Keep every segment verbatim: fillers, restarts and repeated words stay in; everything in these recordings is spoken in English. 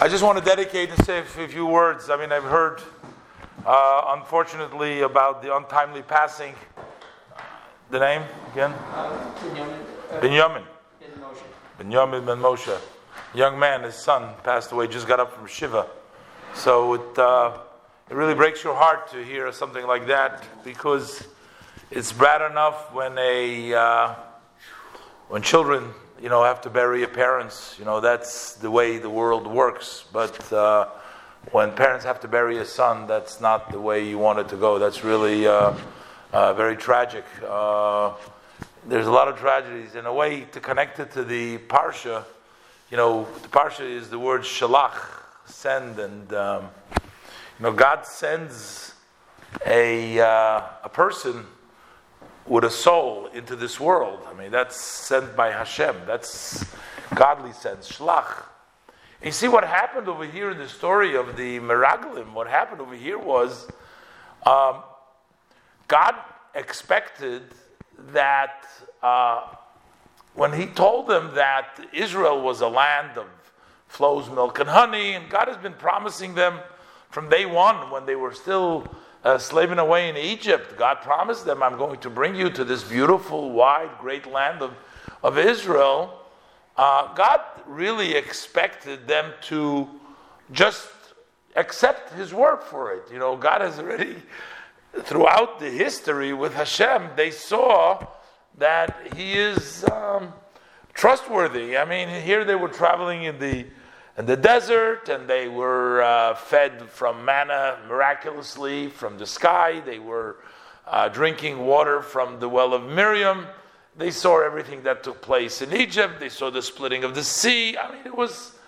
I just want to dedicate and say a few words. I mean, I've heard, uh, unfortunately, about the untimely passing. The name again? Uh, Binyamin. Uh, Binyamin. Ben Moshe. Binyamin Ben Moshe. Young man, his son, passed away, just got up from Shiva. So it uh, it really breaks your heart to hear something like that, because it's bad enough when a uh, when children, you know, have to bury your parents. You know, that's the way the world works. But uh, when parents have to bury a son, that's not the way you want it to go. That's really uh, uh, very tragic. Uh, there's a lot of tragedies. In a way, to connect it to the Parsha, you know, the Parsha is the word shalach, send, and um, you know, God sends a uh, a person with a soul into this world. I mean, that's sent by Hashem. That's godly sense, shlach. And you see what happened over here in the story of the Meraglim. What happened over here was um, God expected that uh, when he told them that Israel was a land of flows milk and honey, and God has been promising them from day one when they were still Uh, slaving away in Egypt, God promised them, I'm going to bring you to this beautiful, wide, great land of, of Israel. Uh, God really expected them to just accept his word for it. You know, God has already, throughout the history with Hashem, they saw that he is um, trustworthy. I mean, here they were traveling in the in the desert, and they were uh, fed from manna miraculously from the sky. They were uh, drinking water from the well of Miriam. They saw everything that took place in Egypt. They saw the splitting of the sea. I mean, it was,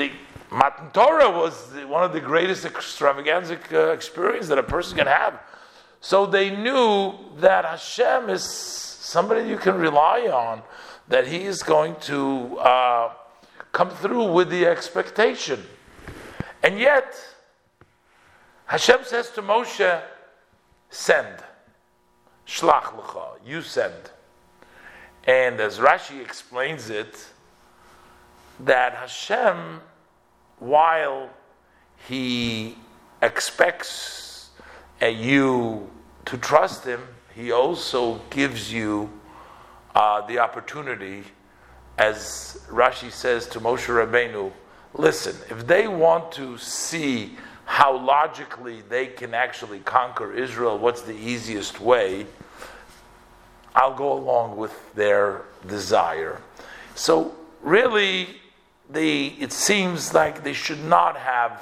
the Matan Torah was the, one of the greatest extravagantic uh, experience that a person can have. So they knew that Hashem is somebody you can rely on, that he is going to Uh, come through with the expectation. And yet, Hashem says to Moshe, send. Shlach lecha, you send. And as Rashi explains it, that Hashem, while he expects you to trust him, he also gives you uh, the opportunity. As Rashi says to Moshe Rabbeinu, listen, if they want to see how logically they can actually conquer Israel, what's the easiest way, I'll go along with their desire. So really, they, it seems like they should not have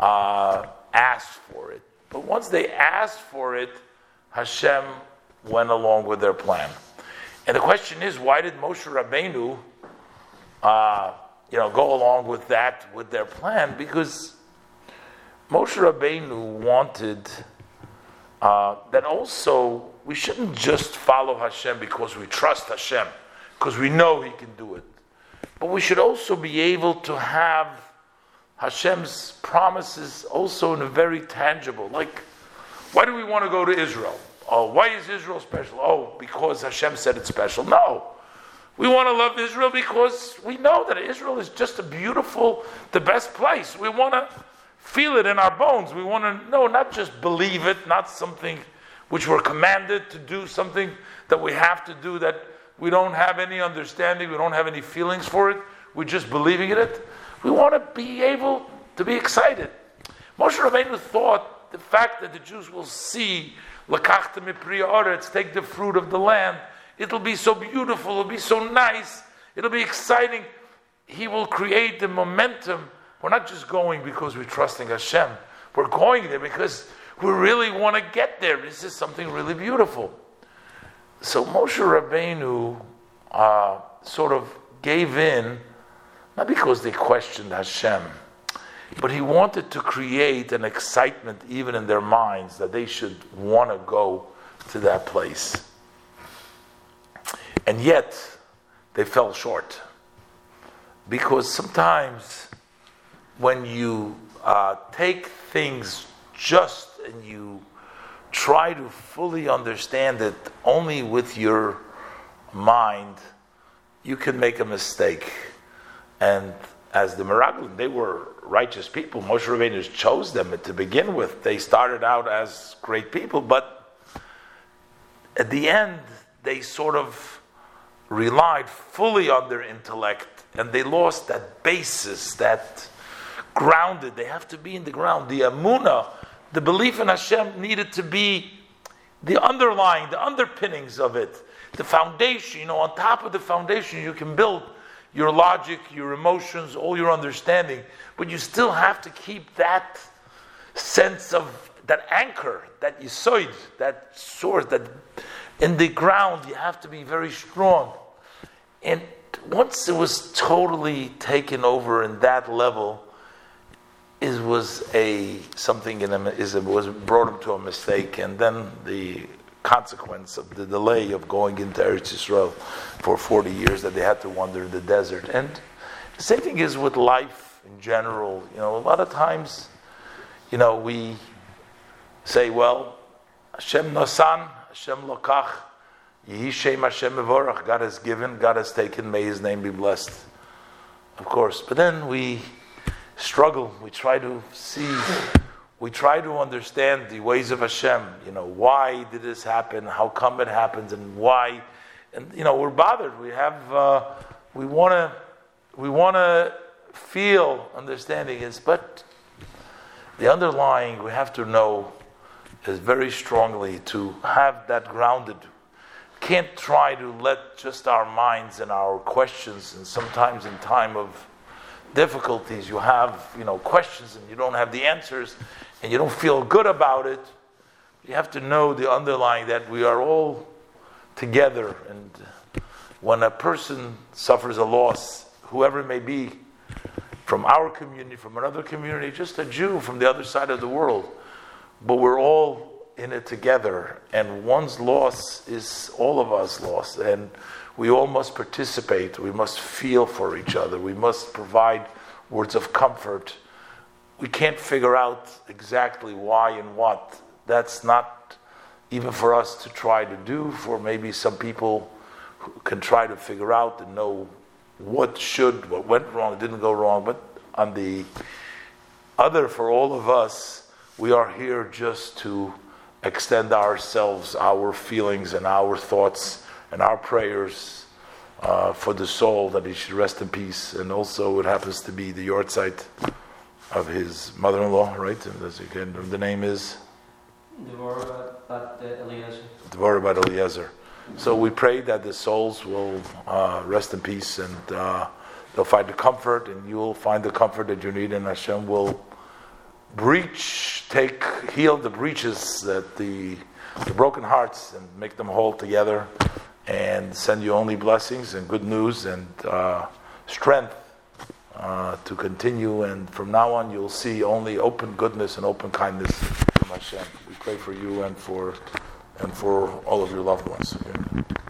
uh, asked for it. But once they asked for it, Hashem went along with their plan. And the question is, why did Moshe Rabbeinu, uh, you know, go along with that, with their plan? Because Moshe Rabbeinu wanted uh, that also we shouldn't just follow Hashem because we trust Hashem, because we know he can do it. But we should also be able to have Hashem's promises also in a very tangible. Like, why do we want to go to Israel? Oh, why is Israel special? Oh, because Hashem said it's special. No. We want to love Israel because we know that Israel is just a beautiful, the best place. We want to feel it in our bones. We want to know, not just believe it, not something which we're commanded to do, something that we have to do that we don't have any understanding, we don't have any feelings for it, we're just believing in it. We want to be able to be excited. Moshe Rabbeinu thought the fact that the Jews will see L'kachta mipri ha'aretz, take the fruit of the land. It'll be so beautiful. It'll be so nice. It'll be exciting. He will create the momentum. We're not just going because we're trusting Hashem. We're going there because we really want to get there. This is something really beautiful. So Moshe Rabbeinu uh, sort of gave in, not because they questioned Hashem, but he wanted to create an excitement even in their minds that they should want to go to that place. And yet, they fell short. Because sometimes when you uh, take things just and you try to fully understand it only with your mind, you can make a mistake. And as the Meraglim, they were righteous people. Moshe Rabbeinu chose them to begin with. They started out as great people, but at the end, they sort of relied fully on their intellect, and they lost that basis, that grounded. They have to be in the ground. The Amunah, the belief in Hashem, needed to be the underlying, the underpinnings of it. The foundation, you know, on top of the foundation, you can build your logic, your emotions, all your understanding, but you still have to keep that sense of, that anchor, that Yesod, that source, that in the ground, you have to be very strong. And once it was totally taken over in that level, it was a, something in him is, it was brought him to a mistake, and then the consequence of the delay of going into Eretz Yisrael for forty years that they had to wander in the desert. And the same thing is with life in general. You know, a lot of times, you know, we say, well, Hashem Nosan, Hashem Lokach, Yehi Shem Hashem Mevorach, God has given, God has taken, may His name be blessed. Of course. But then we struggle, we try to see, we try to understand the ways of Hashem. You know, why did this happen? How come it happens? And why? And you know, we're bothered. We have, uh, we want to, we want to feel understanding is, but the underlying we have to know is very strongly to have that grounded. Can't try to let just our minds and our questions, and sometimes in time of difficulties, you have, you know, questions and you don't have the answers and you don't feel good about it. You have to know the underlying, that we are all together, and when a person suffers a loss, whoever it may be, from our community, from another community, just a Jew from the other side of the world, but we're all in it together, and one's loss is all of us lost, and we all must participate. We must feel for each other. We must provide words of comfort. We can't figure out exactly why and what. That's not even for us to try to do. For maybe some people who can try to figure out and know what should, what went wrong, didn't go wrong. But on the other, for all of us, we are here just to extend ourselves, our feelings and our thoughts, and our prayers uh, for the soul, that he should rest in peace. And also, it happens to be the yortzeit of his mother-in-law, right? And as you can, the name is Devorah bat Eliezer. Devorah bat Eliezer. So we pray that the souls will uh, rest in peace, and uh, they'll find the comfort, and you'll find the comfort that you need, and Hashem will breach, take, heal the breaches, that the, the broken hearts, and make them whole together, and send you only blessings and good news and uh, strength uh, to continue. And from now on, you'll see only open goodness and open kindness from Hashem. We pray for you and for and for all of your loved ones. Okay.